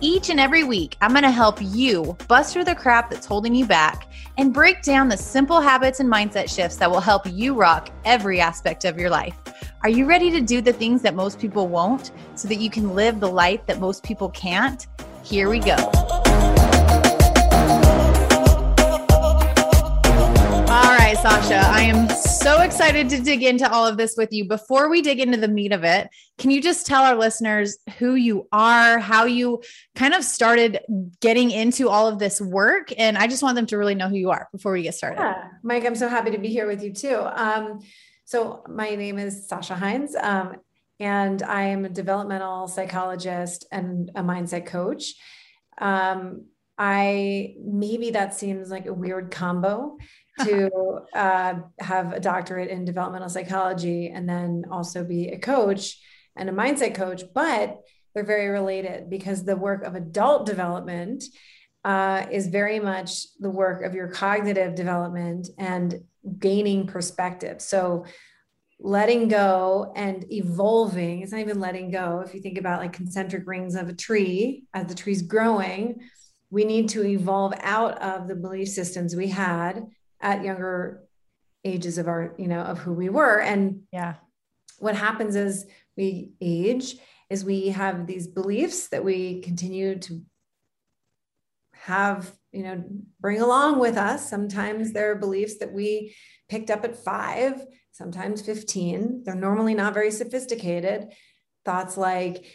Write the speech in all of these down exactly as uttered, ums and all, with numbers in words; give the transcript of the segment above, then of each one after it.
Each and every week, I'm going to help you bust through the crap that's holding you back and break down the simple habits and mindset shifts that will help you rock every aspect of your life. Are you ready to do the things that most people won't so that you can live the life that most people can't? Here we go. All right, Sasha, I am so excited to dig into all of this with you. Before we dig into the meat of it, can you just tell our listeners who you are, how you kind of started getting into all of this work? And I just want them to really know who you are before we get started. Yeah. Mike, I'm so happy to be here with you too. Um, so my name is Sasha Heinz, um, and I am a developmental psychologist and a mindset coach. Um, I, maybe that seems like a weird combo to uh, have a doctorate in developmental psychology and then also be a coach and a mindset coach, but they're very related because the work of adult development uh, is very much the work of your cognitive development and gaining perspective. So letting go and evolving, it's not even letting go. If you think about like concentric rings of a tree, as the tree's growing, we need to evolve out of the belief systems we had at younger ages of our, you know, of who we were. And yeah, what happens as we age is we have these beliefs that we continue to have, you know, bring along with us. Sometimes there are beliefs that we picked up at five, sometimes fifteen. They're normally not very sophisticated. Thoughts like,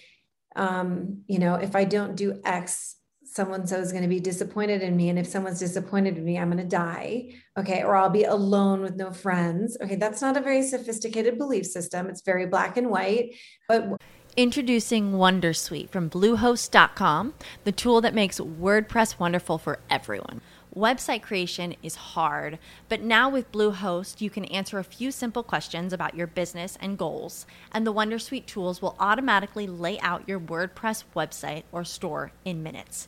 um, you know, if I don't do X, someone so is going to be disappointed in me. And if someone's disappointed in me, I'm going to die. Okay. Or I'll be alone with no friends. Okay. That's not a very sophisticated belief system. It's very black and white, but introducing Wondersuite from Bluehost dot com, the tool that makes WordPress wonderful for everyone. Website creation is hard, but now with Bluehost, you can answer a few simple questions about your business and goals, and the Wondersuite tools will automatically lay out your WordPress website or store in minutes.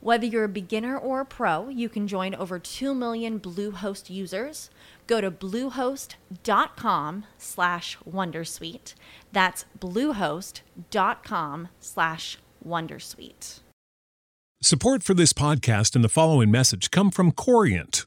Whether you're a beginner or a pro, you can join over two million Bluehost users. Go to bluehost.com slash Wondersuite. That's bluehost.com slash Wondersuite. Support for this podcast and the following message come from Corient.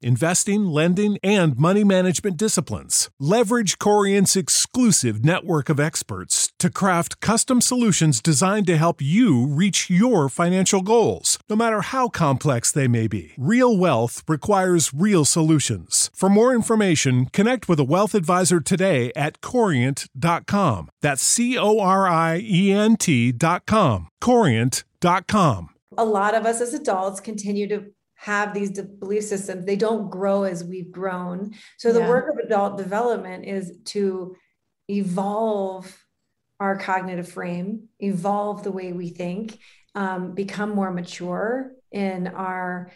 investing, lending, and money management disciplines. Leverage Corient's exclusive network of experts to craft custom solutions designed to help you reach your financial goals, no matter how complex they may be. Real wealth requires real solutions. For more information, connect with a wealth advisor today at corient dot com. That's C O R I E N T dot com. corient dot com. A lot of us as adults continue to have these belief systems. They don't grow as we've grown. So the yeah. work of adult development is to evolve our cognitive frame, evolve the way we think, um, become more mature in our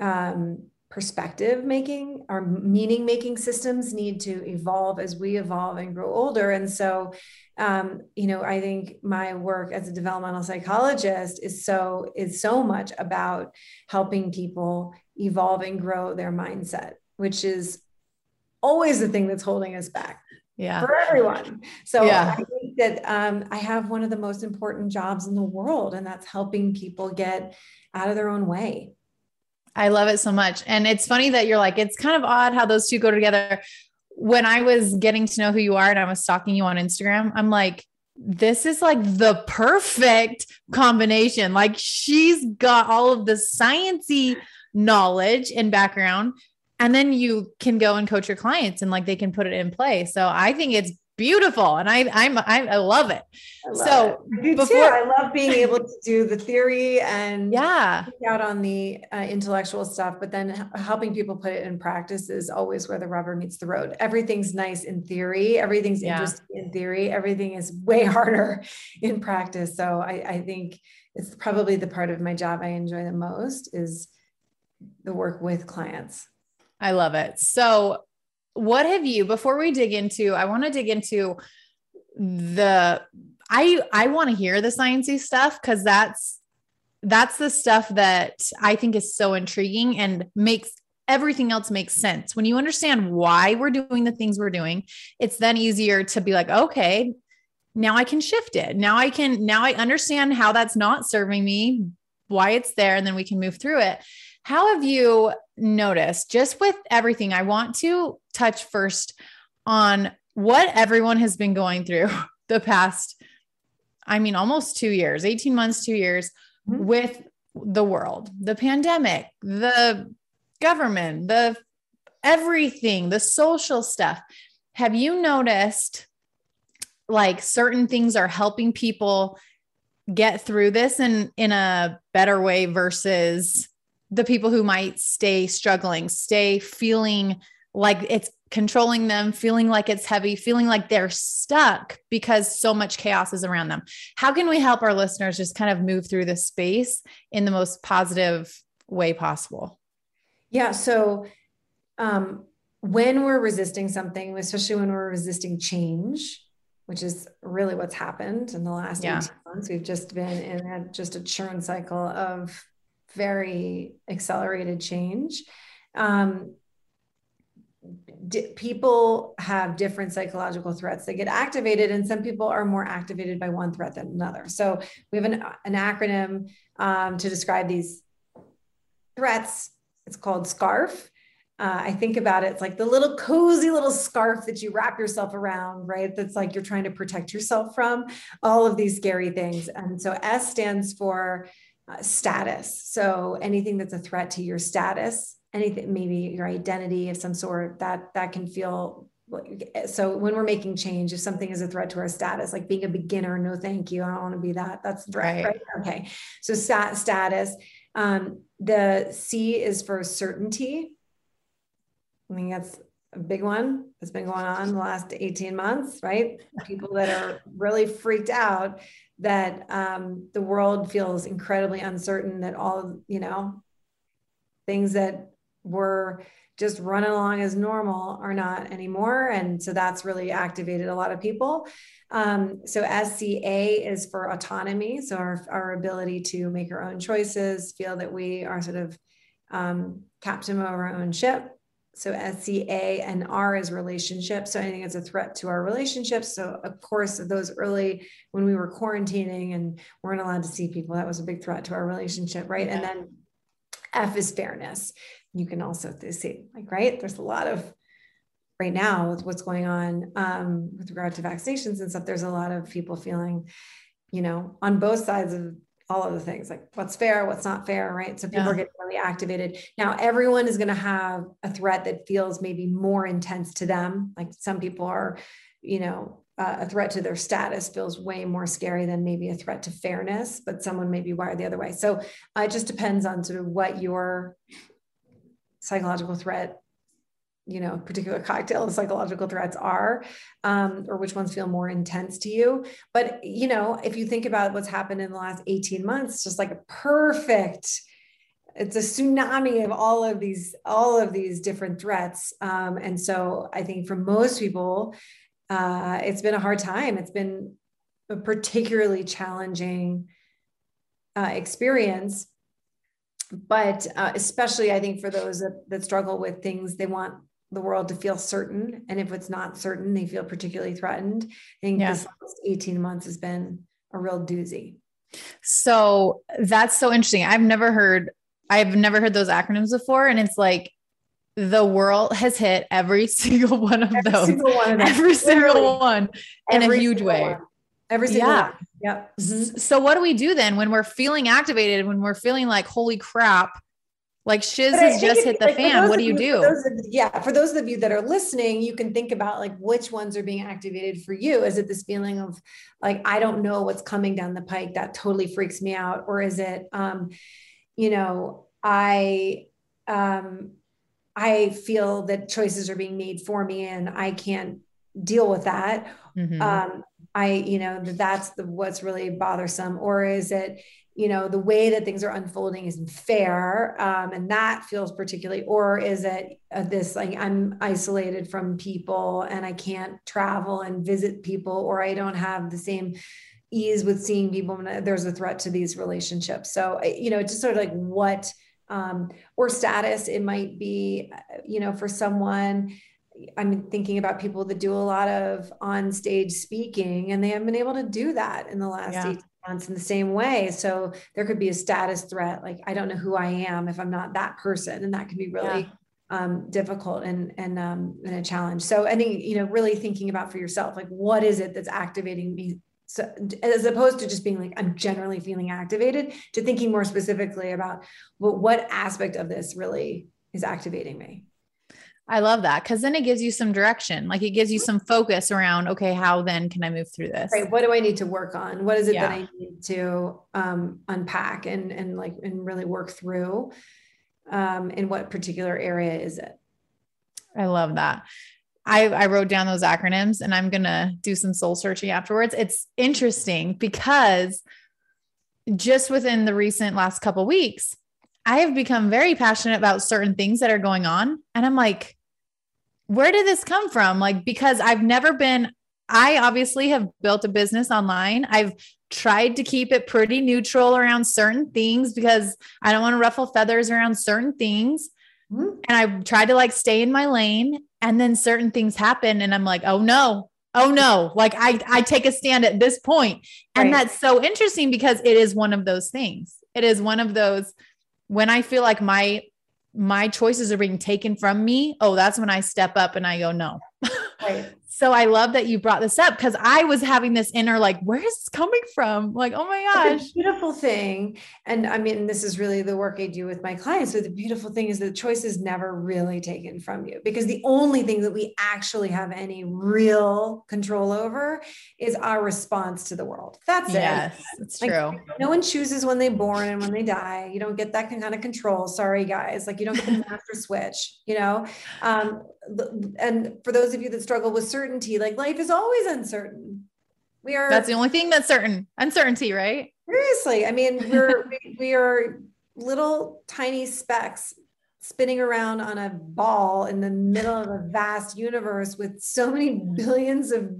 um, perspective making, our meaning making systems need to evolve as we evolve and grow older. And so, um, you know, I think my work as a developmental psychologist is so, is so much about helping people evolve and grow their mindset, which is always the thing that's holding us back yeah. for everyone. So yeah. I think think that um, I have one of the most important jobs in the world, and that's helping people get out of their own way. I love it so much. And it's funny that you're like, it's kind of odd how those two go together. When I was getting to know who you are and I was stalking you on Instagram, I'm like, this is like the perfect combination. Like, she's got all of the sciencey knowledge and background, and then you can go and coach your clients and like, they can put it in play. So I think it's beautiful. And I, I'm, I, I love it. I love so it. I do before too. I love being able to do the theory and yeah, out on the uh, intellectual stuff, but then helping people put it in practice is always where the rubber meets the road. Everything's nice in theory. Everything's yeah. interesting in theory. Everything is way harder in practice. So I, I think it's probably the part of my job I enjoy the most, is the work with clients. I love it. So what have you, before we dig into, I want to dig into the, I, I want to hear the sciencey stuff, cause that's, that's the stuff that I think is so intriguing and makes everything else make sense. When you understand why we're doing the things we're doing, it's then easier to be like, okay, now I can shift it. Now I can, now I understand how that's not serving me, why it's there. And then we can move through it. How have you noticed, just with everything? I want to touch first on what everyone has been going through the past, I mean, almost two years, eighteen months, two years mm-hmm. with the world, the pandemic, the government, the everything, the social stuff. Have you noticed like certain things are helping people get through this in, in a better way versus the people who might stay struggling, stay feeling like it's controlling them, feeling like it's heavy, feeling like they're stuck because so much chaos is around them? How can we help our listeners just kind of move through this space in the most positive way possible? Yeah. So, um, when we're resisting something, especially when we're resisting change, which is really what's happened in the last yeah. eighteen months, we've just been in a, just a churn cycle of very accelerated change. Um, d- people have different psychological threats. They get activated, and some people are more activated by one threat than another. So we have an, an acronym um, to describe these threats. It's called SCARF. Uh, I think about it, it's like the little cozy little scarf that you wrap yourself around, right? That's like you're trying to protect yourself from all of these scary things. And so S stands for Uh, status. So anything that's a threat to your status, anything, maybe your identity of some sort, that, that can feel like, so when we're making change, if something is a threat to our status, like being a beginner, no, thank you, I don't want to be that. That's a threat, right? right? Okay. So stat, status, um, the C is for certainty. I mean, that's a big one that's been going on the last eighteen months, right? People that are really freaked out that um, the world feels incredibly uncertain, that all, you know, things that were just running along as normal are not anymore. And so that's really activated a lot of people. Um, so S C A is for autonomy. So our, our ability to make our own choices, feel that we are sort of um, captain of our own ship. So S C A, and R is relationship. So anything that's a threat to our relationships. So of course, those early, when we were quarantining and weren't allowed to see people, that was a big threat to our relationship, right? Yeah. And then F is fairness. You can also see, like, right? There's a lot of, right now with what's going on um, with regard to vaccinations and stuff, there's a lot of people feeling, you know, on both sides of all of the things, like what's fair, what's not fair, right? So people yeah. are getting really activated. Now, everyone is going to have a threat that feels maybe more intense to them. Like some people are, you know, uh, a threat to their status feels way more scary than maybe a threat to fairness, but someone may be wired the other way. So uh, it just depends on sort of what your psychological threat, you know, particular cocktail of psychological threats are, um, or which ones feel more intense to you. But, you know, if you think about what's happened in the last eighteen months, just like a perfect, it's a tsunami of all of these, all of these different threats. Um, and so I think for most people, uh, it's been a hard time. It's been a particularly challenging uh, experience. But uh, especially I think for those that, that struggle with things, they want the world to feel certain. And if it's not certain, they feel particularly threatened. I think yeah. this last eighteen months has been a real doozy. So that's so interesting. I've never heard, I've never heard those acronyms before. And it's like, the world has hit every single one of every those, single one of them. every Literally. single one in every a huge way. One. Every single yeah. one. Yep. Mm-hmm. So what do we do then when we're feeling activated, when we're feling like, holy crap, like shiz has just hit the like, fan. What do you, you do? For of, yeah. For those of you that are listening, you can think about like which ones are being activated for you. Is it this feeling of like, I don't know what's coming down the pike, that totally freaks me out? Or is it, um, you know, I, um, I feel that choices are being made for me and I can't deal with that. Mm-hmm. Um, I, you know, that's the, what's really bothersome. Or is it, you know, the way that things are unfolding isn't fair. Um, and that feels particularly, or is it uh, this, like, I'm isolated from people and I can't travel and visit people, or I don't have the same ease with seeing people when there's a threat to these relationships. So, you know, it's just sort of like what, um, or status, it might be, you know, for someone, I'm thinking about people that do a lot of on stage speaking, and they haven't been able to do that in the last yeah. eighteen months in the same way. So there could be a status threat. Like, I don't know who I am if I'm not that person. And that can be really yeah. um, difficult and, and, um, and a challenge. So I think, you know, really thinking about for yourself, like, what is it that's activating me? So as opposed to just being like, I'm generally feeling activated, to thinking more specifically about, well, what aspect of this really is activating me? I love that, because then it gives you some direction. Like, it gives you some focus around, okay, how then can I move through this? Right. What do I need to work on? What is it yeah. that I need to um, unpack and and like and really work through? Um, in what particular area is it? I love that. I, I wrote down those acronyms, and I'm gonna do some soul searching afterwards. It's interesting because just within the recent last couple of weeks, I have become very passionate about certain things that are going on, and I'm like, where did this come from? Like, because I've never been, I obviously have built a business online. I've tried to keep it pretty neutral around certain things because I don't want to ruffle feathers around certain things. Mm-hmm. And I've tried to like stay in my lane, and then certain things happen and I'm like, oh no, oh no. Like I, I take a stand at this point. And right. that's so interesting because it is one of those things. It is one of those, when I feel like my my choices are being taken from me, oh, that's when I step up and I go, no. Right. So I love that you brought this up, because I was having this inner, like, where is this coming from? Like, oh my gosh. The beautiful thing. And I mean, this is really the work I do with my clients. So the beautiful thing is that the choice is never really taken from you, because the only thing that we actually have any real control over is our response to the world. That's yes, it. Yes, it's like, true. No one chooses when they're born and when they die. You don't get that kind of control. Sorry guys. Like, you don't get the master switch, you know? Um, and for those of you that struggle with certainty, like, life is always uncertain. We are. That's the only thing that's certain. Uncertainty, right? Seriously. I mean, we're, we, we are little tiny specks spinning around on a ball in the middle of a vast universe with so many billions of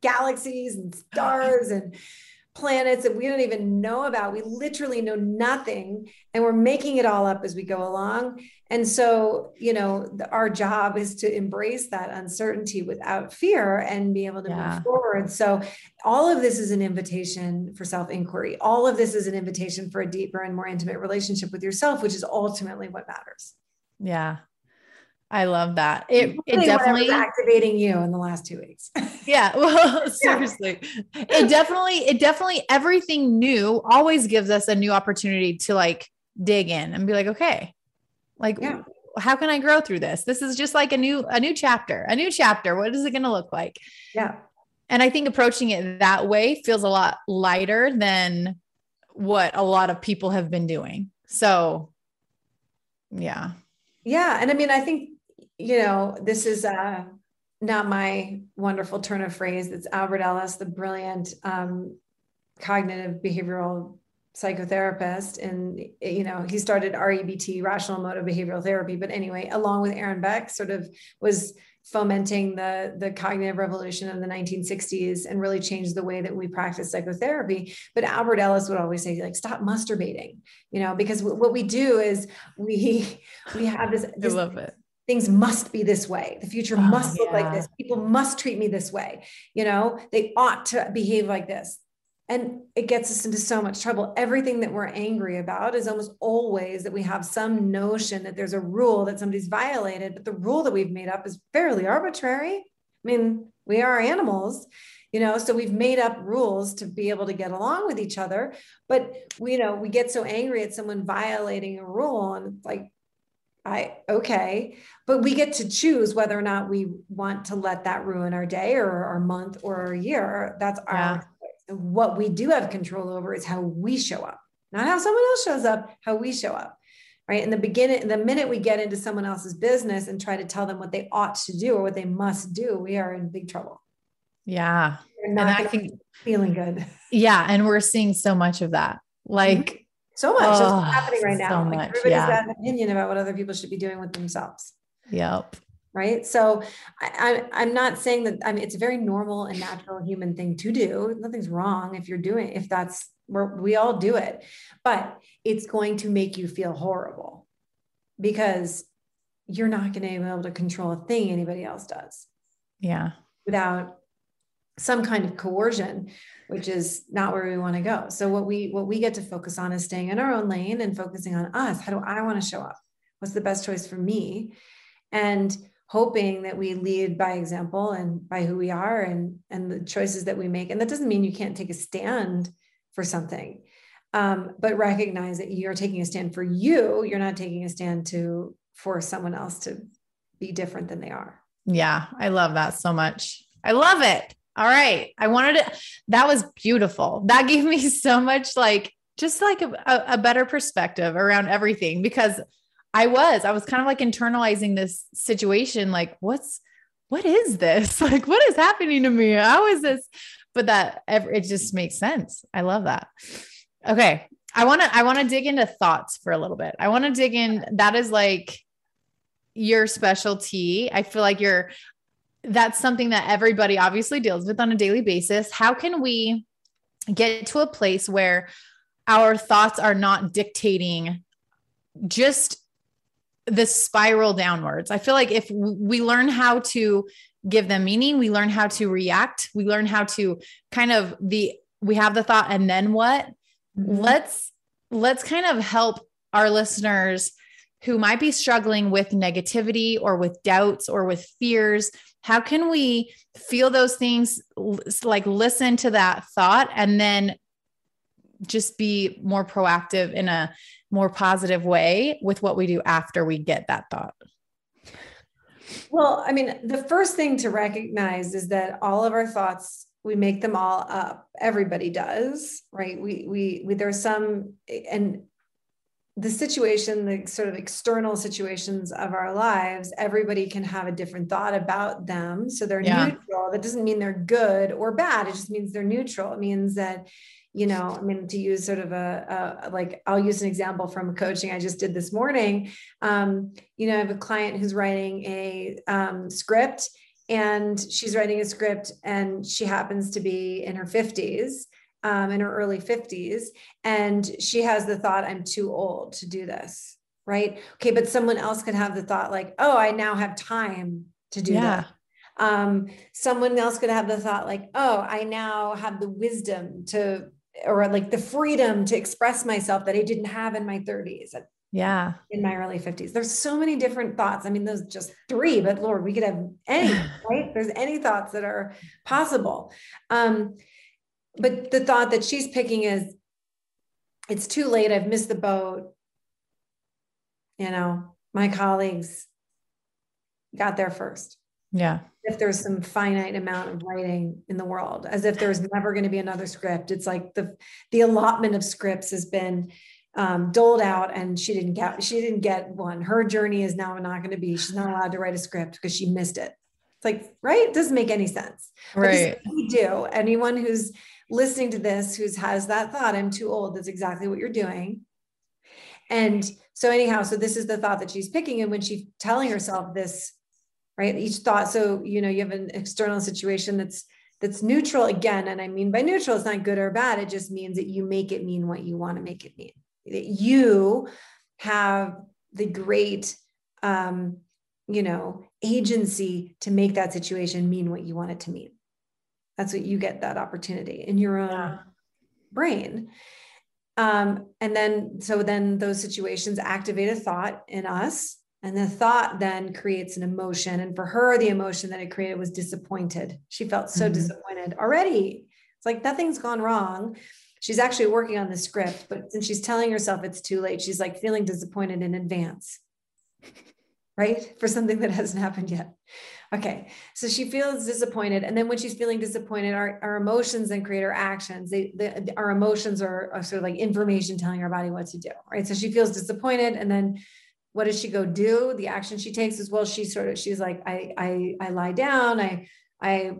galaxies and stars and planets that we don't even know about. We literally know nothing, and we're making it all up as we go along. And so, you know, the, our job is to embrace that uncertainty without fear and be able to yeah. move forward. So all of this is an invitation for self-inquiry. All of this is an invitation for a deeper and more intimate relationship with yourself, which is ultimately what matters. Yeah. I love that. It, it definitely was activating you in the last two weeks. Yeah. Well, seriously, yeah. it definitely, it definitely, everything new always gives us a new opportunity to like dig in and be like, okay, like, yeah. how can I grow through this? This is just like a new, a new chapter, a new chapter. What is it going to look like? Yeah. And I think approaching it that way feels a lot lighter than what a lot of people have been doing. So yeah. Yeah. And I mean, I think, you know, this is uh, not my wonderful turn of phrase. It's Albert Ellis, the brilliant um, cognitive behavioral psychotherapist. And, you know, he started R E B T, rational emotive behavioral therapy. But anyway, along with Aaron Beck, sort of was fomenting the, the cognitive revolution of the nineteen sixties and really changed the way that we practice psychotherapy. But Albert Ellis would always say, like, stop masturbating, you know, because w- what we do is we, we have this, this I love it. things must be this way. The future oh, must look yeah. like this. People must treat me this way. You know, they ought to behave like this. And it gets us into so much trouble. Everything that we're angry about is almost always that we have some notion that there's a rule that somebody's violated, but the rule that we've made up is fairly arbitrary. I mean, we are animals, you know, so we've made up rules to be able to get along with each other. But we, you know, we get so angry at someone violating a rule, and it's like, I, okay, but we get to choose whether or not we want to let that ruin our day or our month or our year. That's yeah. our What we do have control over is how we show up, not how someone else shows up, how we show up, right? In the beginning, the minute we get into someone else's business and try to tell them what they ought to do or what they must do, we are in big trouble. Yeah. We're not and I think, feeling good. Yeah. And we're seeing so much of that. Like mm-hmm. so much oh, that's happening right now. So like much, everybody's yeah. got an opinion about what other people should be doing with themselves. Yep. Right. So I, I, I'm not saying that, I mean, it's a very normal and natural human thing to do. Nothing's wrong if you're doing, if that's where we all do it, but it's going to make you feel horrible because you're not going to be able to control a thing anybody else does. Yeah. Without some kind of coercion, which is not where we want to go. So what we, what we get to focus on is staying in our own lane and focusing on us. How do I want to show up? What's the best choice for me? And hoping that we lead by example and by who we are and, and the choices that we make. And that doesn't mean you can't take a stand for something, um, but recognize that you're taking a stand for you. You're not taking a stand to force someone else to be different than they are. Yeah. I love that so much. I love it. All right. I wanted to, that was beautiful. That gave me so much, like, just like a, a better perspective around everything, because I was, I was kind of like internalizing this situation. Like what's, what is this? Like, what is happening to me? How is this? But that it just makes sense. I love that. Okay. I want to, I want to dig into thoughts for a little bit. I want to dig in. That is like your specialty. I feel like you're, that's something that everybody obviously deals with on a daily basis. How can we get to a place where our thoughts are not dictating just the spiral downwards? I feel like if we learn how to give them meaning, we learn how to react, we learn how to kind of the, we have the thought and then what? Mm-hmm. Let's, let's kind of help our listeners who might be struggling with negativity or with doubts or with fears. How can we feel those things, like listen to that thought and then just be more proactive in a more positive way with what we do after we get that thought? Well, I mean, the first thing to recognize is that all of our thoughts, we make them all up. Everybody does, right? We, we, we there's some, and the situation, the sort of external situations of our lives, everybody can have a different thought about them. So they're yeah. neutral. That doesn't mean they're good or bad. It just means they're neutral. It means that, you know, I mean, to use sort of a, a, like, I'll use an example from coaching I just did this morning. Um, you know, I have a client who's writing a um, script, and she's writing a script, and she happens to be in her fifties, um, in her early fifties. And she has the thought, I'm too old to do this. Right. Okay. But someone else could have the thought like, oh, I now have time to do yeah. that. Um, someone else could have the thought like, oh, I now have the wisdom to, or like the freedom to express myself that I didn't have in my thirties. Yeah. In my early fifties. There's so many different thoughts. I mean, those just three, but Lord, we could have any, right? There's any thoughts that are possible. Um, but the thought that she's picking is, it's too late. I've missed the boat. You know, my colleagues got there first. Yeah. If there's some finite amount of writing in the world, as if there's never going to be another script. It's like the, the allotment of scripts has been um, doled out, and she didn't get, she didn't get one. Her journey is now not going to be, she's not allowed to write a script because she missed it. It's like, right. It doesn't make any sense. Right. We do. Anyone who's listening to this, who's has that thought, I'm too old. That's exactly what you're doing. And so anyhow, so this is the thought that she's picking. And when she's telling herself this, right? Each thought. So, you know, you have an external situation that's, that's neutral again. And I mean, by neutral, it's not good or bad. It just means that you make it mean what you want to make it mean, that you have the great um, you know, agency to make that situation mean what you want it to mean. That's what you get, that opportunity in your own yeah. brain. Um, and then, so then those situations activate a thought in us, and the thought then creates an emotion. And for her, the emotion that it created was disappointed. She felt so mm-hmm. disappointed already. It's like, nothing's gone wrong. She's actually working on the script, but since she's telling herself it's too late, she's like feeling disappointed in advance, right? For something that hasn't happened yet. Okay. So she feels disappointed. And then when she's feeling disappointed, our, our emotions then create our actions. They, they, our emotions are, are sort of like information telling our body what to do, right? So she feels disappointed. And then what does she go do? The action she takes is, well, she sort of, she's like, I, I, I lie down. I, I,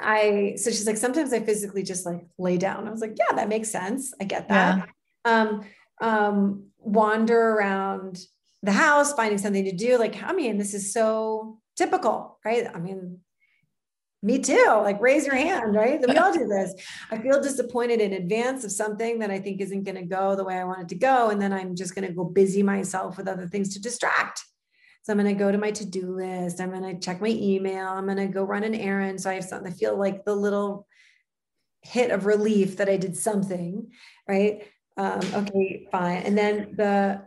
I, so she's like, sometimes I physically just like lay down. I was like, yeah, that makes sense. I get that. Yeah. Um, um, wander around the house, finding something to do. Like, I mean, this is so typical, right? I mean, me too, like raise your hand, right? We all do this. I feel disappointed in advance of something that I think isn't going to go the way I want it to go. And then I'm just going to go busy myself with other things to distract. So I'm going to go to my to-do list. I'm going to check my email. I'm going to go run an errand. So I have something to feel like the little hit of relief that I did something, right? Um, okay, fine. And then the,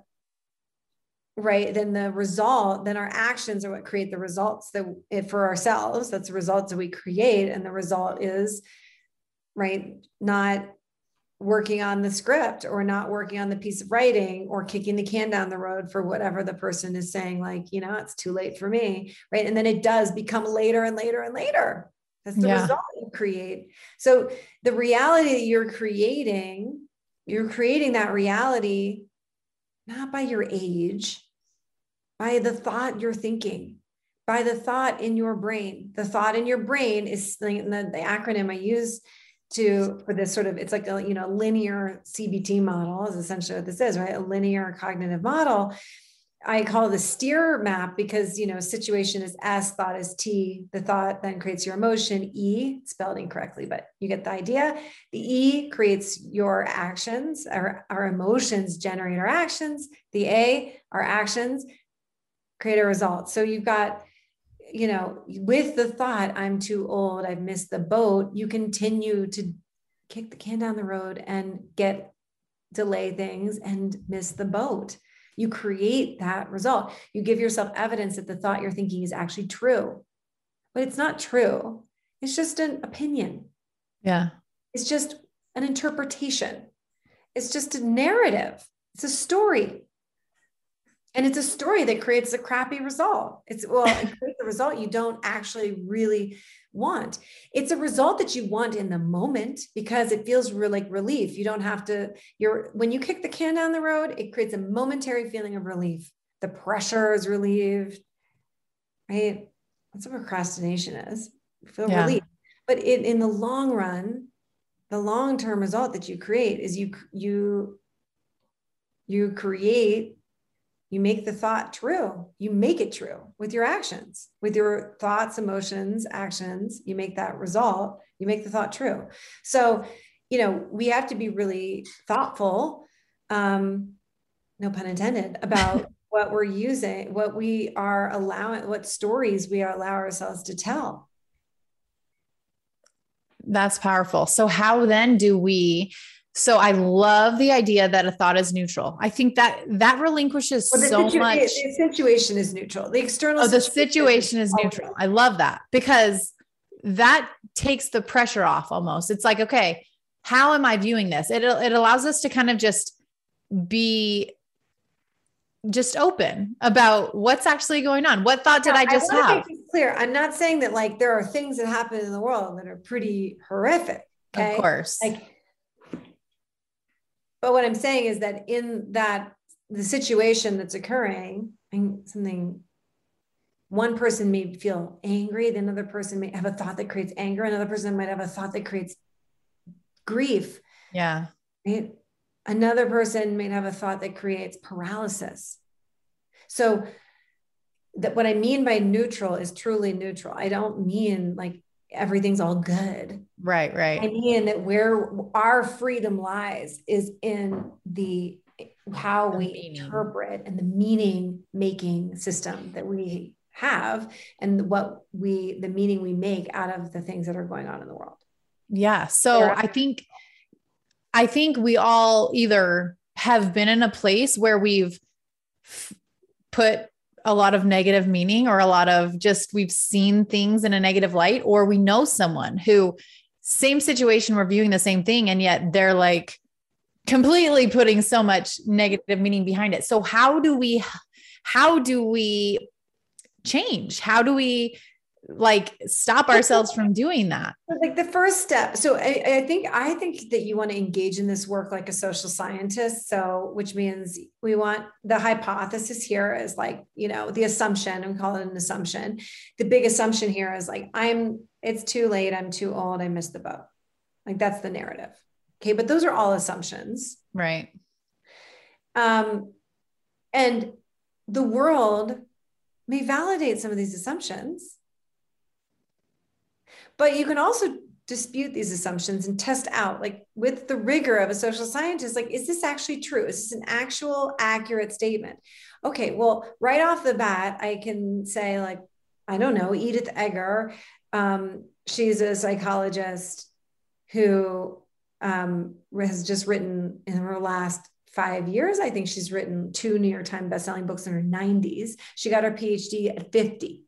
right. Then the result, then our actions are what create the results that it, for ourselves, that's the results that we create. And the result is, right, not working on the script or not working on the piece of writing or kicking the can down the road for whatever the person is saying, like, you know, it's too late for me. Right. And then it does become later and later and later. That's the yeah. result you create. So the reality that you're creating, you're creating that reality, not by your age, by the thought you're thinking, by the thought in your brain. The thought in your brain is the, the acronym I use to, for this sort of, it's like a, you know, linear C B T model is essentially what this is, right? A linear cognitive model. I call the STEER map because, you know, situation is S, thought is T. The thought then creates your emotion, E, spelled incorrectly, but you get the idea. The E creates your actions, our, our emotions generate our actions. The A, our actions create a result. So you've got, you know, with the thought, I'm too old, I've missed the boat, you continue to kick the can down the road and get, delay things and miss the boat. You create that result. You give yourself evidence that the thought you're thinking is actually true, but it's not true. It's just an opinion. Yeah. It's just an interpretation. It's just a narrative. It's a story. And it's a story that creates a crappy result. It's, well, it creates a result you don't actually really want. It's a result that you want in the moment because it feels real, like relief. You don't have to, you're, when you kick the can down the road, it creates a momentary feeling of relief. The pressure is relieved, right? That's what procrastination is. You feel yeah. relief. But it, in the long run, the long-term result that you create is you, you, you create You make the thought true. You make it true with your actions, with your thoughts, emotions, actions. You make that result. You make the thought true. So, you know, we have to be really thoughtful, um, no pun intended, about what we're using, what we are allowing, what stories we allow ourselves to tell. That's powerful. So how then do we So I love the idea that a thought is neutral. I think that that relinquishes well, so situ- much. The situation is neutral. The external Oh, the situation, situation is neutral. I love that because that takes the pressure off almost. It's like, okay, how am I viewing this? It, it allows us to kind of just be just open about what's actually going on. What thought did now, I just I have? Make it clear. I'm not saying that like there are things that happen in the world that are pretty horrific. Okay? Of course. Like, But what I'm saying is that in that the situation that's occurring, something, one person may feel angry, the another person may have a thought that creates anger, another person might have a thought that creates grief. Yeah. Right? Another person may have a thought that creates paralysis. So that what I mean by neutral is truly neutral. I don't mean like everything's all good. Right, right. I mean that where our freedom lies is in the how the we meaning. interpret and the meaning making system that we have and what we, the meaning we make out of the things that are going on in the world. Yeah. So yeah. I think, I think we all either have been in a place where we've f- put a lot of negative meaning or a lot of just, we've seen things in a negative light, or we know someone who same situation, we're viewing the same thing. And yet they're like completely putting so much negative meaning behind it. So how do we, how do we change? How do we like stop ourselves from doing that? Like the first step. So I, I think, I think that you want to engage in this work like a social scientist. So, which means we want the hypothesis here is like, you know, the assumption, and we call it an assumption. The big assumption here is like, I'm, it's too late. I'm too old. I missed the boat. Like that's the narrative. Okay. But those are all assumptions. Right. Um, and the world may validate some of these assumptions, but you can also dispute these assumptions and test out, like with the rigor of a social scientist, like, is this actually true? Is this an actual accurate statement? Okay, well, right off the bat, I can say like, I don't know, Edith Egger, um, she's a psychologist who um, has just written in her last five years, I think she's written two New York Times bestselling books in her nineties. She got her PhD at fifty.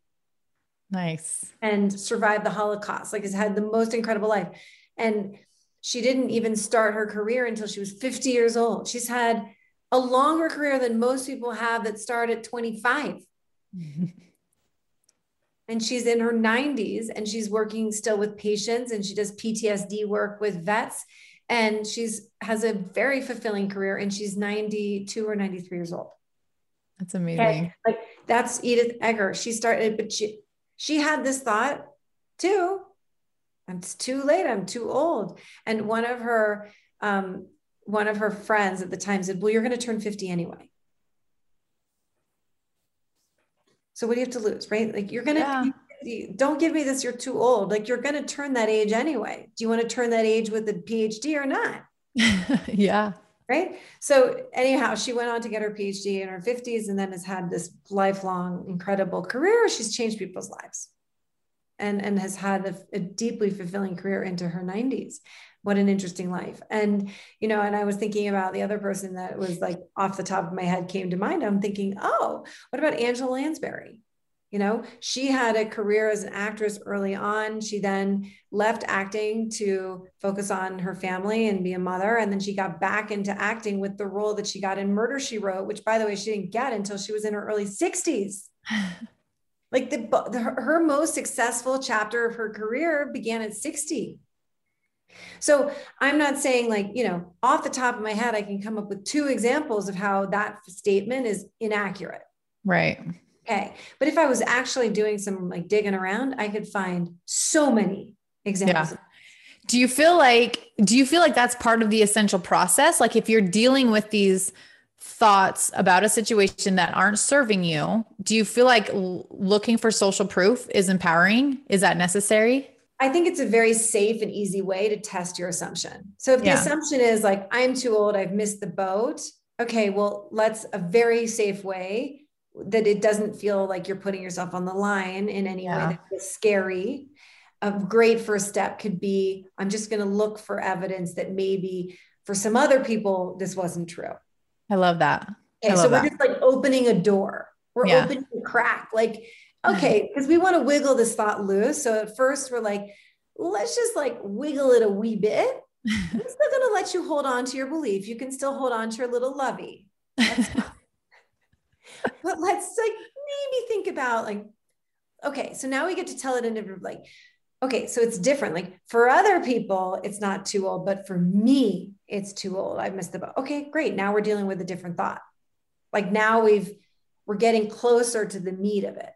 Nice. And survived the Holocaust, like has had the most incredible life. And she didn't even start her career until she was fifty years old. She's had a longer career than most people have that start at twenty-five. And she's in her nineties and she's working still with patients and she does P T S D work with vets. And she's has a very fulfilling career and she's ninety-two or ninety-three years old. That's amazing. Okay? Like that's Edith Egger. She started, but she, She had this thought too. It's too late. I'm too old. And one of her, um, one of her friends at the time said, well, you're going to turn fifty anyway. So what do you have to lose? Right? Like you're going to, yeah. Don't give me this. You're too old. Like you're going to turn that age anyway. Do you want to turn that age with a PhD or not? Yeah. Right. So anyhow, she went on to get her PhD in her fifties and then has had this lifelong, incredible career. She's changed people's lives and, and has had a, a deeply fulfilling career into her nineties. What an interesting life. And, you know, and I was thinking about the other person that was like off the top of my head came to mind. I'm thinking, oh, what about Angela Lansbury? You know, she had a career as an actress early on. She then left acting to focus on her family and be a mother. And then she got back into acting with the role that she got in Murder, She Wrote, which by the way, she didn't get until she was in her early sixties. Like the, the her most successful chapter of her career began at sixty. So I'm not saying like, you know, off the top of my head, I can come up with two examples of how that statement is inaccurate. Right. Okay. But if I was actually doing some like digging around, I could find so many examples. Yeah. Do you feel like, do you feel like that's part of the essential process? Like if you're dealing with these thoughts about a situation that aren't serving you, do you feel like l- looking for social proof is empowering? Is that necessary? I think it's a very safe and easy way to test your assumption. So if the yeah. assumption is like, I'm too old, I've missed the boat. Okay. Well, let's a very safe way that it doesn't feel like you're putting yourself on the line in any yeah. way that feels scary. A great first step could be, I'm just going to look for evidence that maybe for some other people, this wasn't true. I love that. Okay, I love so we're that. just like opening a door. We're yeah. opening a crack. Like, okay, because we want to wiggle this thought loose. So at first we're like, let's just like wiggle it a wee bit. I'm still going to let you hold on to your belief. You can still hold on to your little lovey. That's but let's like maybe think about like, okay, so now we get to tell it in a like, okay, so it's different. Like for other people, it's not too old, but for me, it's too old. I missed the boat. Okay, great. Now we're dealing with a different thought. Like now we've, we're getting closer to the meat of it.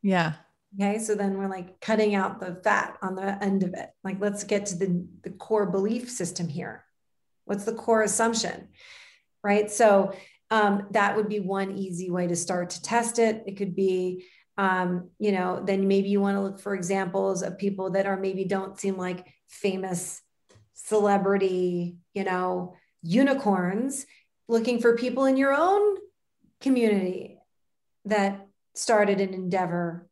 Yeah. Okay. So then we're like cutting out the fat on the end of it. Like, let's get to the, the core belief system here. What's the core assumption? Right. So Um, that would be one easy way to start to test it. It could be, um, you know, then maybe you want to look for examples of people that are maybe don't seem like famous celebrity, you know, unicorns. looking for people in your own community that started an endeavor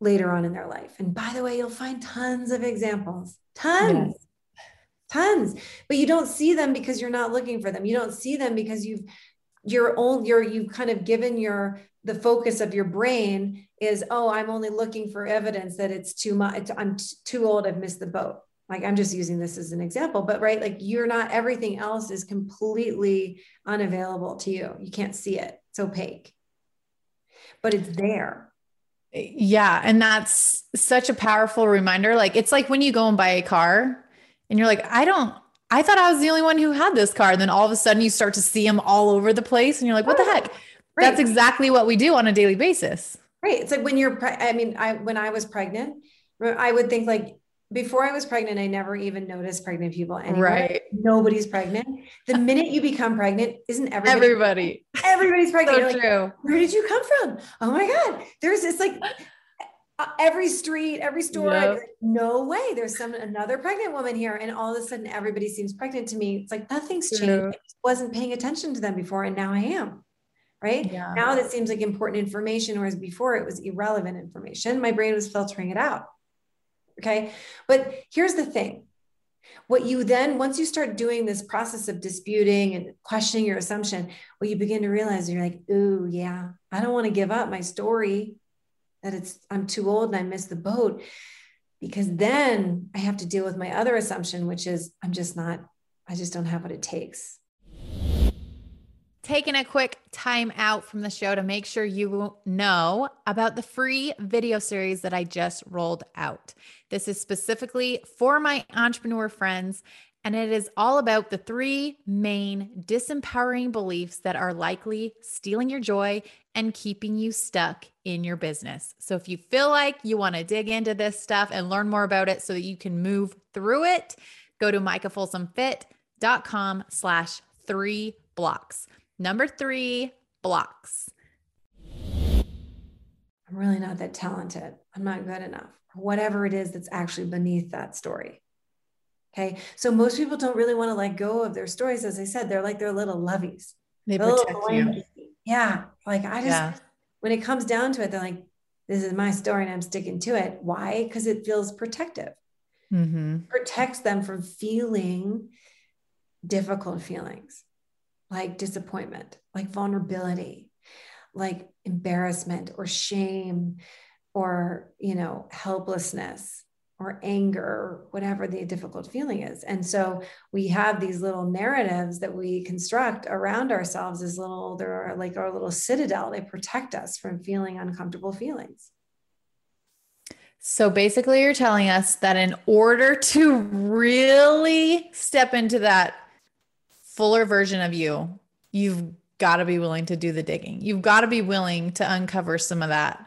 later on in their life. And by the way, you'll find tons of examples, tons, yes. tons, but you don't see them because you're not looking for them. You don't see them because you've, your own, your, you've kind of given your, the focus of your brain is, oh, I'm only looking for evidence that it's too much. I'm t- too old. I've missed the boat. Like, I'm just using this as an example, but right. Like, you're not, everything else is completely unavailable to you. You can't see it. It's opaque, but it's there. Yeah. And that's such a powerful reminder. Like, it's like when you go and buy a car and you're like, I don't, I thought I was the only one who had this car. And then all of a sudden you start to see them all over the place and you're like, what the heck? Right. That's exactly what we do on a daily basis. Right. It's like when you're, pre- I mean, I, when I was pregnant, I would think like, before I was pregnant, I never even noticed pregnant people anywhere. Right. Nobody's pregnant. The minute you become pregnant, isn't everybody? Everybody. Everybody's pregnant. So true. Like, where did you come from? Oh my God. There's this like every street, every store. Yep. Like, no way. There's some, another pregnant woman here. And all of a sudden everybody seems pregnant to me. It's like, nothing's true. changed. I just wasn't paying attention to them before. And now I am. Right. Yeah. Now that seems like important information. Whereas before it was irrelevant information. My brain was filtering it out. Okay. But here's the thing. What you then, once you start doing this process of disputing and questioning your assumption, well, you begin to realize you're like, ooh, yeah, I don't want to give up my story that it's, I'm too old and I missed the boat, because then I have to deal with my other assumption, which is I'm just not, I just don't have what it takes. Taking a quick time out from the show to make sure you know about the free video series that I just rolled out. This is specifically for my entrepreneur friends, and it is all about the three main disempowering beliefs that are likely stealing your joy and keeping you stuck in your business. So if you feel like you want to dig into this stuff and learn more about it so that you can move through it, go to micah folsom fit dot com slash three blocks. Number three, blocks. I'm really not that talented. I'm not good enough. Whatever it is that's actually beneath that story. Okay. So most people don't really want to let go of their stories. As I said, they're like their little lovies. They they're protect you. Yeah. Like I just, yeah. when it comes down to it, they're like, this is my story and I'm sticking to it. Why? Because it feels protective. Mm-hmm. It protects them from feeling difficult feelings. Like disappointment, like vulnerability, like embarrassment or shame or, you know, helplessness or anger, or whatever the difficult feeling is. And so we have these little narratives that we construct around ourselves as little, they're like our little citadel. They protect us from feeling uncomfortable feelings. So basically you're telling us that in order to really step into that fuller version of you, you've got to be willing to do the digging. You've got to be willing to uncover some of that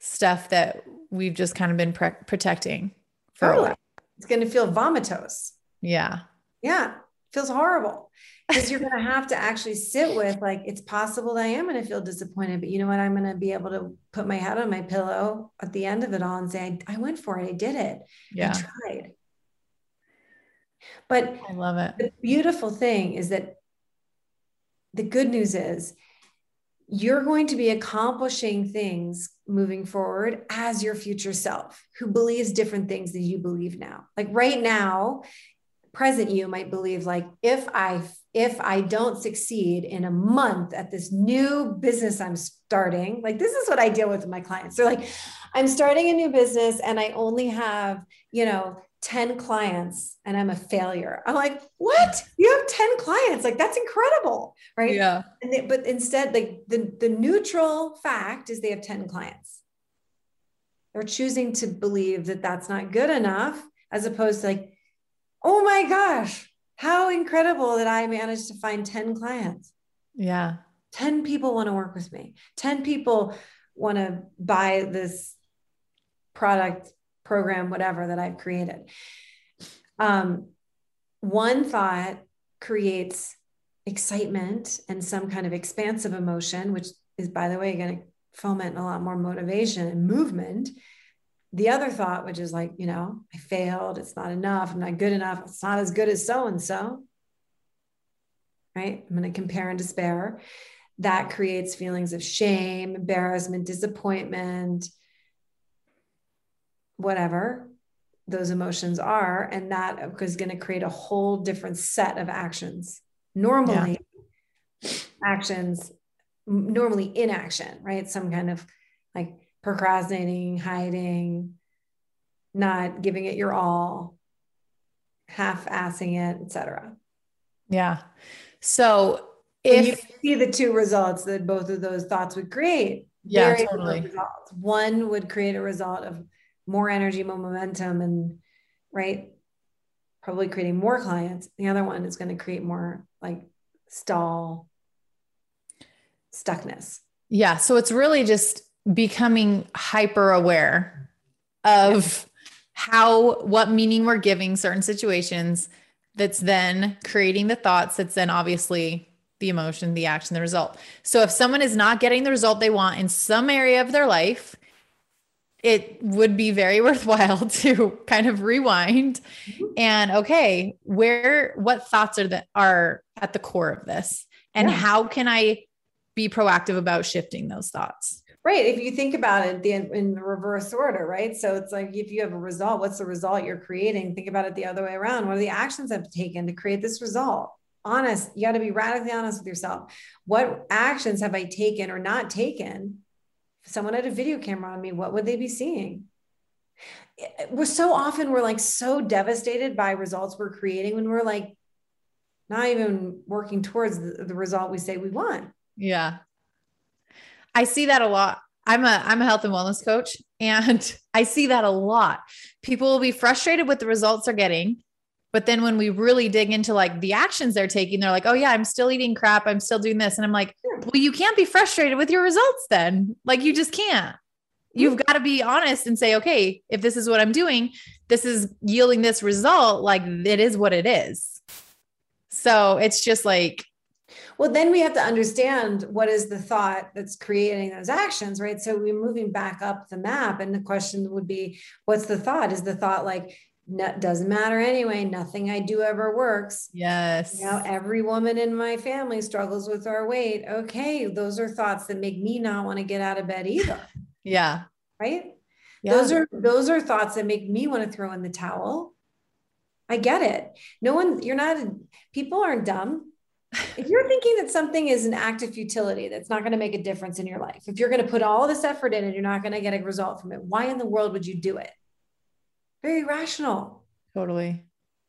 stuff that we've just kind of been pre- protecting for totally. a while. It's going to feel vomitose. Yeah. Yeah. It feels horrible because you're going to have to actually sit with like, it's possible that I am going to feel disappointed, but you know what? I'm going to be able to put my head on my pillow at the end of it all and say, I, I went for it. I did it. Yeah. I tried. But I love it. The beautiful thing is that the good news is you're going to be accomplishing things moving forward as your future self who believes different things than you believe now. Like right now, present you might believe like, if I, if I don't succeed in a month at this new business I'm starting, like this is what I deal with with my clients. They're like, I'm starting a new business and I only have, you know, ten clients and I'm a failure. I'm like, what? You have ten clients. Like, that's incredible. Right. Yeah. And they, but instead like the, the neutral fact is they have ten clients. They're choosing to believe that that's not good enough as opposed to like, oh my gosh, how incredible that I managed to find ten clients. Yeah. ten people want to work with me. ten people want to buy this product, program, whatever that I've created. Um, one thought creates excitement and some kind of expansive emotion, which is, by the way, going to foment a lot more motivation and movement. The other thought, which is like, you know, I failed. It's not enough. I'm not good enough. It's not as good as so-and-so. right? I'm going to compare and despair. That creates feelings of shame, embarrassment, disappointment, whatever those emotions are. And that is going to create a whole different set of actions. Normally yeah. actions, normally inaction, right? Some kind of like procrastinating, hiding, not giving it your all, half-assing it, et cetera. Yeah. So if you see the two results that both of those thoughts would create, yeah, totally. One would create a result of more energy, more momentum, and right. probably creating more clients. The other one is going to create more like stall, stuckness. Yeah. So it's really just becoming hyper aware of how, what meaning we're giving certain situations, that's then creating the thoughts. That's then obviously the emotion, the action, the result. So if someone is not getting the result they want in some area of their life, it would be very worthwhile to kind of rewind mm-hmm. and okay, where, what thoughts are that are at the core of this, and yeah. how can I be proactive about shifting those thoughts? Right. If you think about it the, in the reverse order, right? So it's like, if you have a result, what's the result you're creating? Think about it the other way around. What are the actions I've taken to create this result? Honest. You got to be radically honest with yourself. What actions have I taken or not taken? If someone had a video camera on me, what would they be seeing? We're so often, we're like so devastated by results we're creating when we're like not even working towards the, the result we say we want. Yeah. I see that a lot. I'm a, I'm a health and wellness coach, and I see that a lot. People will be frustrated with the results they're getting, but then when we really dig into like the actions they're taking, they're like, oh yeah, I'm still eating crap. I'm still doing this. And I'm like, well, you can't be frustrated with your results then. Like you just can't, you've got to be honest and say, okay, if this is what I'm doing, this is yielding this result. Like it is what it is. So it's just like, well, then we have to understand what is the thought that's creating those actions, right? So we're moving back up the map. And the question would be, what's the thought? Is the thought like, no, doesn't matter anyway, nothing I do ever works. Yes. You know, every woman in my family struggles with our weight. Okay. Those are thoughts that make me not want to get out of bed either. Yeah. Right. Yeah. Those are, those are thoughts that make me want to throw in the towel. I get it. No one, you're not, people aren't dumb. If you're thinking that something is an act of futility, that's not going to make a difference in your life. If you're going to put all this effort in and you're not going to get a result from it, why in the world would you do it? Very rational. Totally.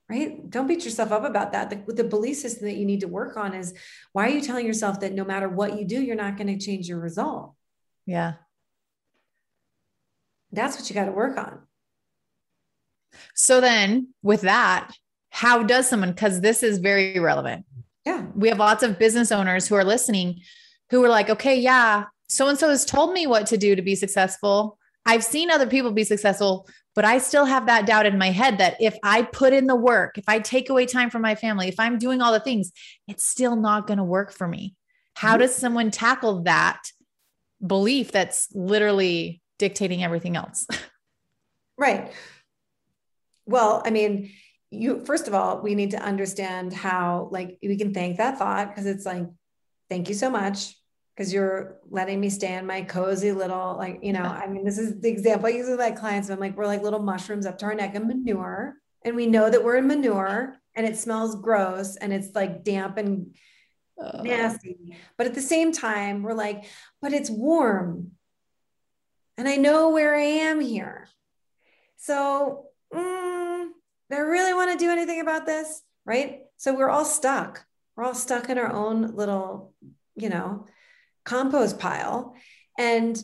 Right. Don't beat yourself up about that. The, the belief system that you need to work on is, why are you telling yourself that no matter what you do, you're not going to change your result? Yeah. That's what you got to work on. So then with that, how does someone, cause this is very relevant. Yeah. We have lots of business owners who are listening who are like, okay, yeah, so-and-so has told me what to do to be successful. I've seen other people be successful, but I still have that doubt in my head that if I put in the work, if I take away time from my family, if I'm doing all the things, it's still not going to work for me. How mm-hmm. does someone tackle that belief that's literally dictating everything else? Right. Well, I mean, you, first of all, we need to understand how, like, we can thank that thought, because it's like, thank you so much, because you're letting me stay in my cozy little, like, you know, I mean, this is the example I use with my clients. I'm like, we're like little mushrooms up to our neck in manure. And we know that we're in manure and it smells gross and it's like damp and oh. nasty. But at the same time, we're like, but it's warm and I know where I am here. So mm, do I really want to do anything about this? Right. So we're all stuck. We're all stuck in our own little, you know, compost pile. And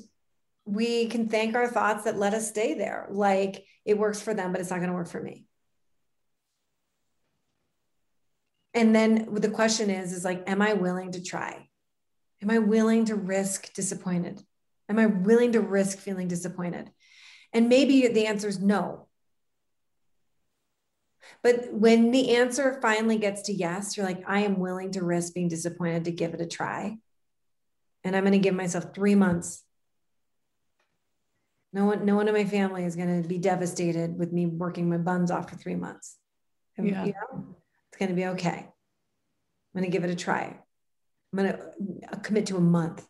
we can thank our thoughts that let us stay there. Like it works for them, but it's not going to work for me. And then the question is, is like, am I willing to try? Am I willing to risk disappointed? Am I willing to risk feeling disappointed? And maybe the answer is no. But when the answer finally gets to yes, you're like, I am willing to risk being disappointed to give it a try. And I'm going to give myself three months. No one, no one in my family is going to be devastated with me working my buns off for three months. And, yeah. you know, it's going to be okay. I'm going to give it a try. I'm going to commit to a month.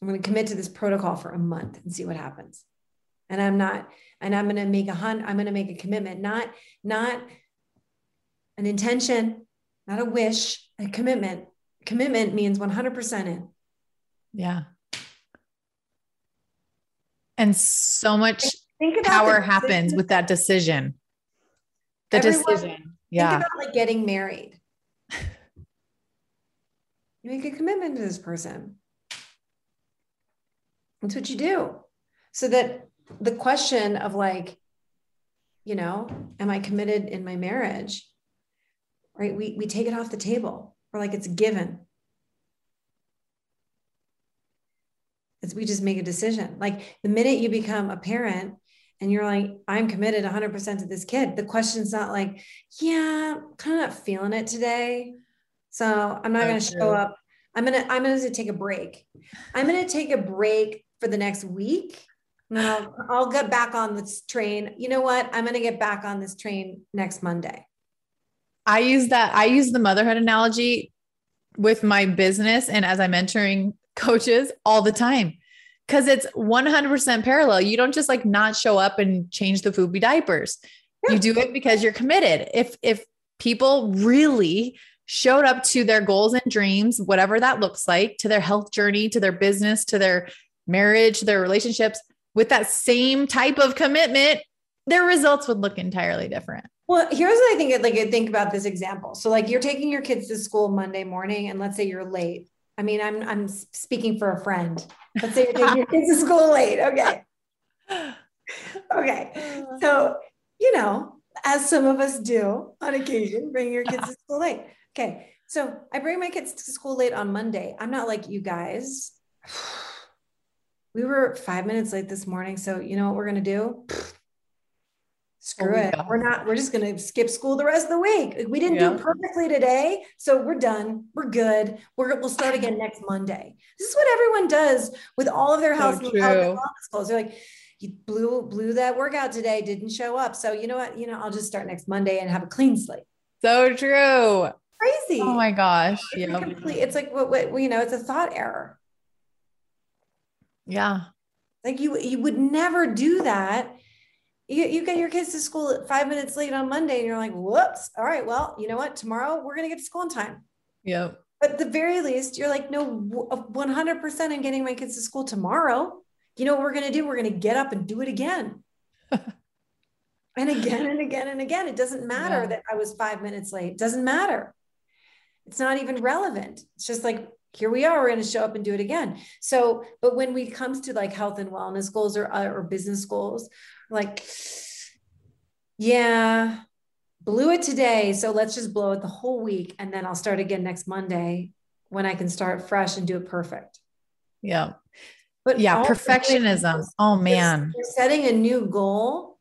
I'm going to commit to this protocol for a month and see what happens. And I'm not, and I'm going to make a hunt. I'm going to make a commitment, not, not an intention, not a wish, a commitment. Commitment means one hundred percent in. Yeah. And so much think about power happens with that decision. The Everyone, decision. Yeah. Think about like getting married. You make a commitment to this person. That's what you do. So that the question of like, you know, am I committed in my marriage? Right? We, we take it off the table. We're like, it's given. It's, we just make a decision. Like the minute you become a parent and you're like, I'm committed one hundred percent to this kid. The question's not like, yeah, I'm kind of not feeling it today. So I'm not going to show up. I'm going to, I'm going to take a break. I'm going to take a break for the next week. And I'll, I'll get back on this train. You know what? I'm going to get back on this train next Monday. I use that. I use the motherhood analogy with my business. And as I'm mentoring coaches all the time, because it's one hundred percent parallel. You don't just like not show up and change the Fubi diapers. Yeah. You do it because you're committed. If, if people really showed up to their goals and dreams, whatever that looks like, to their health journey, to their business, to their marriage, their relationships, with that same type of commitment, their results would look entirely different. Well, here's what I think, like, I think about this example. So like you're taking your kids to school Monday morning, and let's say you're late. I mean, I'm, I'm speaking for a friend. Let's say you're taking your kids to school late. Okay. Okay. So, you know, as some of us do on occasion, bring your kids to school late. Okay. So I bring my kids to school late on Monday. I'm not like, you guys, we were five minutes late this morning. So you know what we're going to do? Screw oh, it. God. We're not, we're just going to skip school the rest of the week. We didn't yeah. do perfectly today. So we're done. We're good. We're, we'll start again next Monday. This is what everyone does with all of their house so goals. They're like, you blew, blew that workout today. Didn't show up. So you know what, you know, I'll just start next Monday and have a clean slate. So true. Crazy. Oh my gosh. It's, yeah. complete, it's like, what, what, you know, it's a thought error. Yeah. Like you, you would never do that. You, you get your kids to school at five minutes late on Monday and you're like, whoops. All right. Well, you know what? Tomorrow we're going to get to school on time. Yeah. But at the very least, you're like, no, one hundred percent I'm getting my kids to school tomorrow. You know what we're going to do? We're going to get up and do it again. And again, and again, and again. It doesn't matter yeah. that I was five minutes late. It doesn't matter. It's not even relevant. It's just like, here we are, we're going to show up and do it again. So, but when we comes to like health and wellness goals or, or business goals, like, yeah, blew it today. So let's just blow it the whole week. And then I'll start again next Monday when I can start fresh and do it perfect. Yeah. But yeah, perfectionism. Oh man. You're setting a new goal,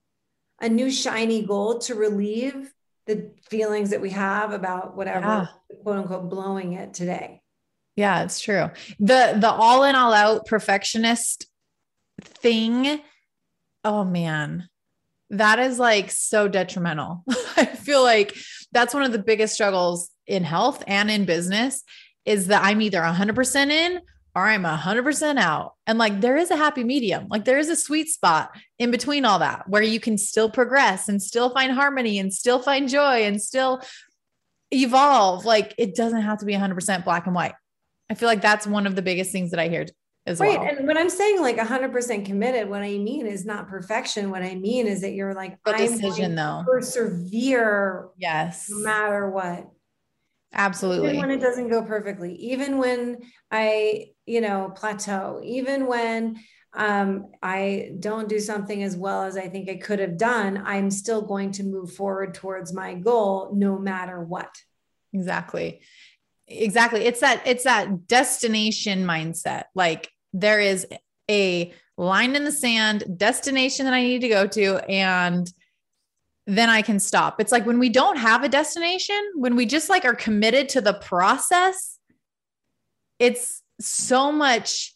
a new shiny goal to relieve the feelings that we have about whatever, yeah. quote unquote, blowing it today. Yeah, it's true. The, the all in, all out perfectionist thing. Oh man, that is like so detrimental. I feel like that's one of the biggest struggles in health and in business is that I'm either a hundred percent in or I'm a hundred percent out. And like, there is a happy medium. Like there is a sweet spot in between all that where you can still progress and still find harmony and still find joy and still evolve. Like it doesn't have to be a hundred percent black and white. I feel like that's one of the biggest things that I hear as well. Right. And when I'm saying like a hundred percent committed, what I mean is not perfection. What I mean is that you're like, the I'm decision, though. Persevere. Yes. No matter what. Absolutely. Even when it doesn't go perfectly, even when I, you know, plateau, even when um, I don't do something as well as I think I could have done, I'm still going to move forward towards my goal, no matter what. Exactly. Exactly. It's that, it's that destination mindset. Like there is a line in the sand destination that I need to go to, and then I can stop. It's like when we don't have a destination, when we just like are committed to the process, it's so much.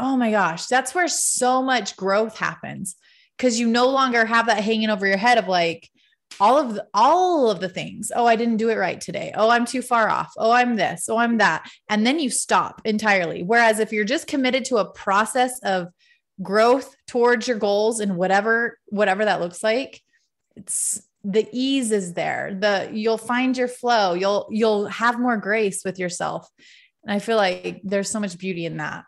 Oh my gosh. That's where so much growth happens. Cause you no longer have that hanging over your head of like, all of the, all of the things. Oh, I didn't do it right today. Oh, I'm too far off. Oh, I'm this. Oh, I'm that. And then you stop entirely. Whereas if you're just committed to a process of growth towards your goals and whatever, whatever that looks like, it's the ease is there. The, you'll find your flow. You'll, you'll have more grace with yourself. And I feel like there's so much beauty in that.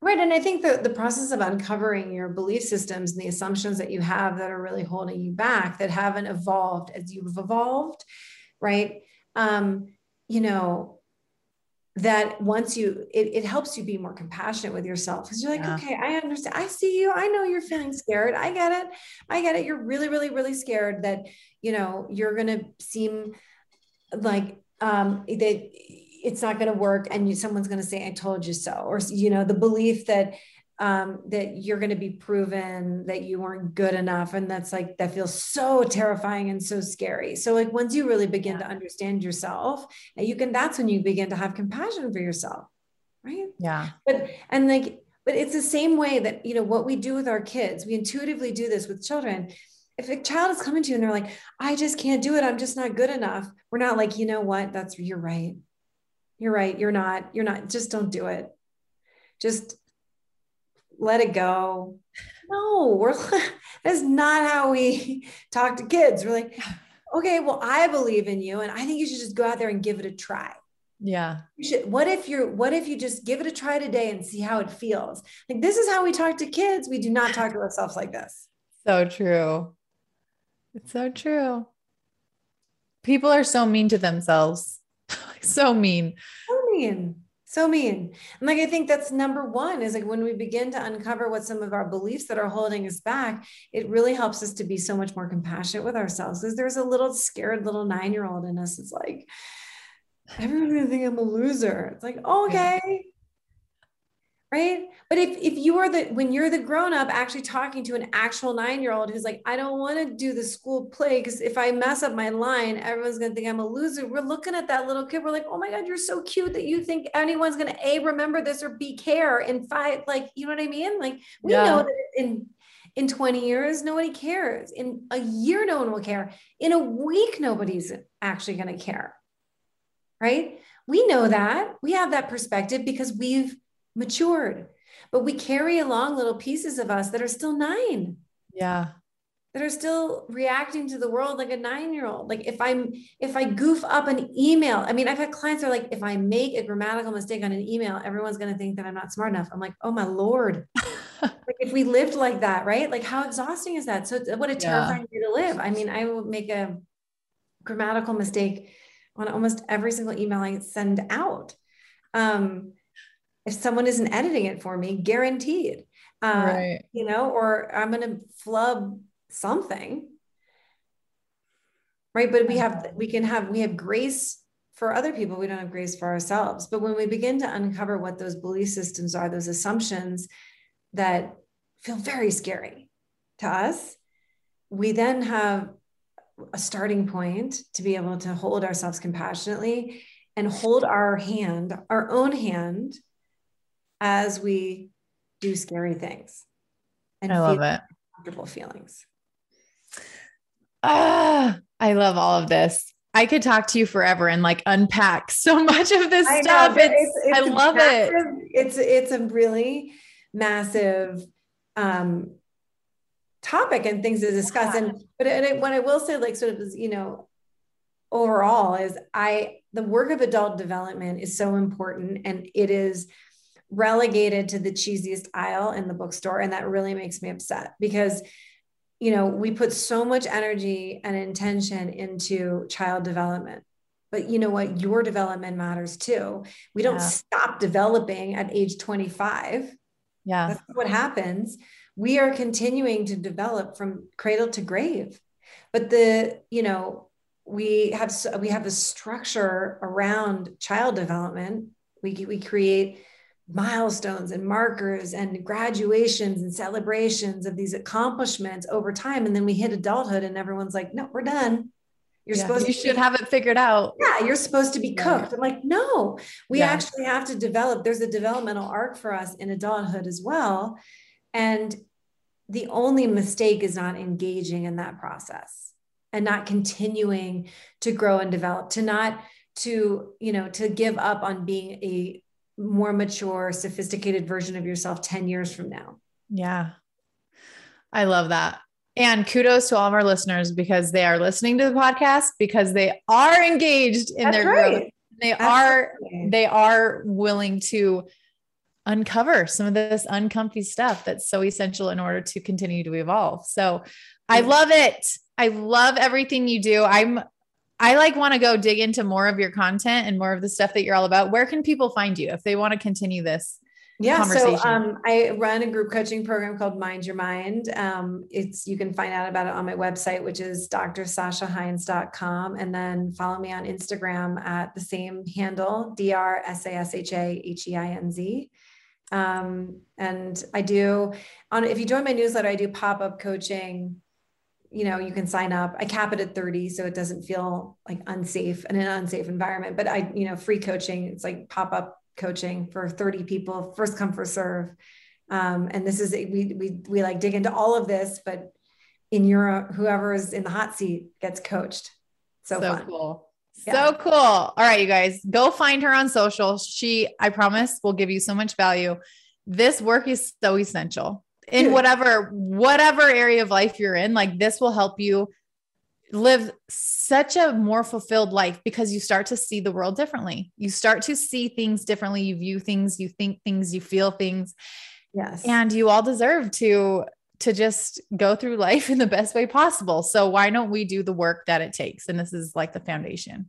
Right. And I think that the process of uncovering your belief systems and the assumptions that you have that are really holding you back, that haven't evolved as you've evolved, right? Um, you know, that once you, it, it helps you be more compassionate with yourself because you're like, yeah. okay, I understand. I see you. I know you're feeling scared. I get it. I get it. You're really, really, really scared that, you know, you're going to seem like um, that it's not going to work. And you, someone's going to say, I told you so, or, you know, the belief that, um, that you're going to be proven that you weren't good enough. And that's like, that feels so terrifying and so scary. So like, once you really begin yeah. to understand yourself, you can, that's when you begin to have compassion for yourself. Right. Yeah. But, and like, but it's the same way that, you know, what we do with our kids, we intuitively do this with children. If a child is coming to you and they're like, I just can't do it. I'm just not good enough. We're not like, you know what, that's, you're right. You're right. You're not, you're not, just don't do it. Just let it go. No, we're, that's not how we talk to kids. We're like, okay, well, I believe in you. And I think you should just go out there and give it a try. Yeah. You should, what if you're, what if you just give it a try today and see how it feels? Like, this is how we talk to kids. We do not talk to ourselves like this. So true. It's so true. People are so mean to themselves. So mean, so mean, so mean. And like, I think that's number one is like, when we begin to uncover what some of our beliefs that are holding us back, it really helps us to be so much more compassionate with ourselves. Because there's a little scared little nine-year-old in us. It's like, everyone's going to think I'm a loser. It's like, okay. Right. But if, if you are the, when you're the grown-up actually talking to an actual nine-year-old who's like, I don't want to do the school play because if I mess up my line, everyone's going to think I'm a loser. We're looking at that little kid. We're like, oh my God, you're so cute that you think anyone's going to A, remember this, or B, care in five, like, you know what I mean? Like we yeah. know that in, in twenty years, nobody cares. In a year, no one will care. In a week, nobody's actually going to care. Right. We know that we have that perspective because we've matured, but we carry along little pieces of us that are still nine. Yeah. That are still reacting to the world like a nine-year-old. Like if I'm, if I goof up an email, I mean, I've had clients that are like, if I make a grammatical mistake on an email, everyone's going to think that I'm not smart enough. I'm like, oh my Lord. Like if we lived like that, right? Like how exhausting is that? So what a terrifying yeah. way to live. I mean, I will make a grammatical mistake on almost every single email I send out. Um, If someone isn't editing it for me, guaranteed, uh, right. you know, or I'm going to flub something. Right. But we have, we can have, we have grace for other people. We don't have grace for ourselves. But when we begin to uncover what those belief systems are, those assumptions that feel very scary to us, we then have a starting point to be able to hold ourselves compassionately and hold our hand, our own hand, as we do scary things and I love it. Uncomfortable feelings. Ah, I love all of this. I could talk to you forever and like unpack so much of this I stuff. Know, it's, it's, it's I love massive, it. It's, it's a really massive, um, topic and things to discuss. Yeah. And, but and I, what I will say, like sort of, you know, overall is I, the work of adult development is so important and it is relegated to the cheesiest aisle in the bookstore. And that really makes me upset because, you know, we put so much energy and intention into child development, but you know what, your development matters too. We don't yeah. stop developing at age twenty-five. Yeah. That's what happens. We are continuing to develop from cradle to grave, but the, you know, we have, we have a structure around child development. We, we create milestones and markers and graduations and celebrations of these accomplishments over time. And then we hit adulthood and everyone's like, no, we're done. You're yeah, supposed you to should be- have it figured out. Yeah. You're supposed to be cooked. I'm like, no, we yeah. actually have to develop. There's a developmental arc for us in adulthood as well. And the only mistake is not engaging in that process. and not continuing to grow and develop, to not, to, you know, to give up on being a more mature, sophisticated version of yourself ten years from now. Yeah. I love that. And kudos to all of our listeners, because they are listening to the podcast, because they are engaged in That's their right. growth. They Absolutely. are, they are willing to uncover some of this uncomfy stuff that's so essential in order to continue to evolve. So I love it. I love everything you do. I'm, I like want to go dig into more of your content and more of the stuff that you're all about. Where can people find you if they want to continue this? Yeah. So, um, I run a group coaching program called Mind Your Mind. Um, it's, you can find out about it on my website, which is d r sasha heinz dot com. And then follow me on Instagram at the same handle, D R S A S H A H E I N Z. Um, and I do on, if you join my newsletter, I do pop-up coaching. You know, you can sign up. I cap it at thirty. So it doesn't feel like unsafe in an unsafe environment, but I, you know, free coaching, it's like pop-up coaching for thirty people, first come, first serve. Um, and this is, we, we, we like dig into all of this, but in your, whoever is in the hot seat gets coached. So, so fun. Cool. Yeah. So cool. All right, you guys, go find her on social. She, I promise, will give you so much value. This work is so essential in whatever, whatever area of life you're in. Like, this will help you live such a more fulfilled life, because you start to see the world differently. You start to see things differently. You view things, you think things, you feel things. Yes. And you all deserve to, to just go through life in the best way possible. So why don't we do the work that it takes? And this is like the foundation.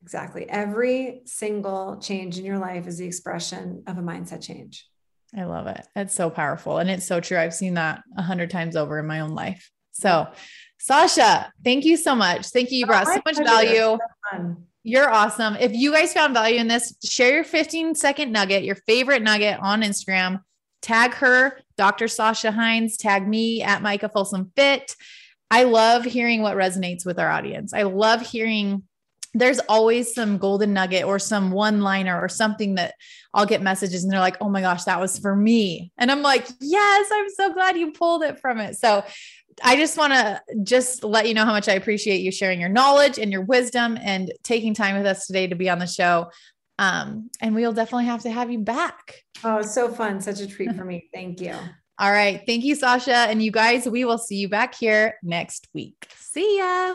Exactly. Every single change in your life is the expression of a mindset change. I love it. It's so powerful. And it's so true. I've seen that a hundred times over in my own life. So Sasha, thanhank you so much. Thank you. You brought oh, so much value. So You're awesome. If you guys found value in this, share your fifteen second nugget, your favorite nugget on Instagram, tag her, Doctor Sasha Heinz, tag me at Micah Folsom Fit. I love hearing what resonates with our audience. I love hearing there's always some golden nugget or some one-liner or something that I'll get messages and they're like, oh my gosh, that was for me. And I'm like, yes, I'm so glad you pulled it from it. So I just want to just let you know how much I appreciate you sharing your knowledge and your wisdom and taking time with us today to be on the show. Um, and we'll definitely have to have you back. Oh, it's so fun. Such a treat for me. Thank you. All right. Thank you, Sasha. And you guys, we will see you back here next week. See ya.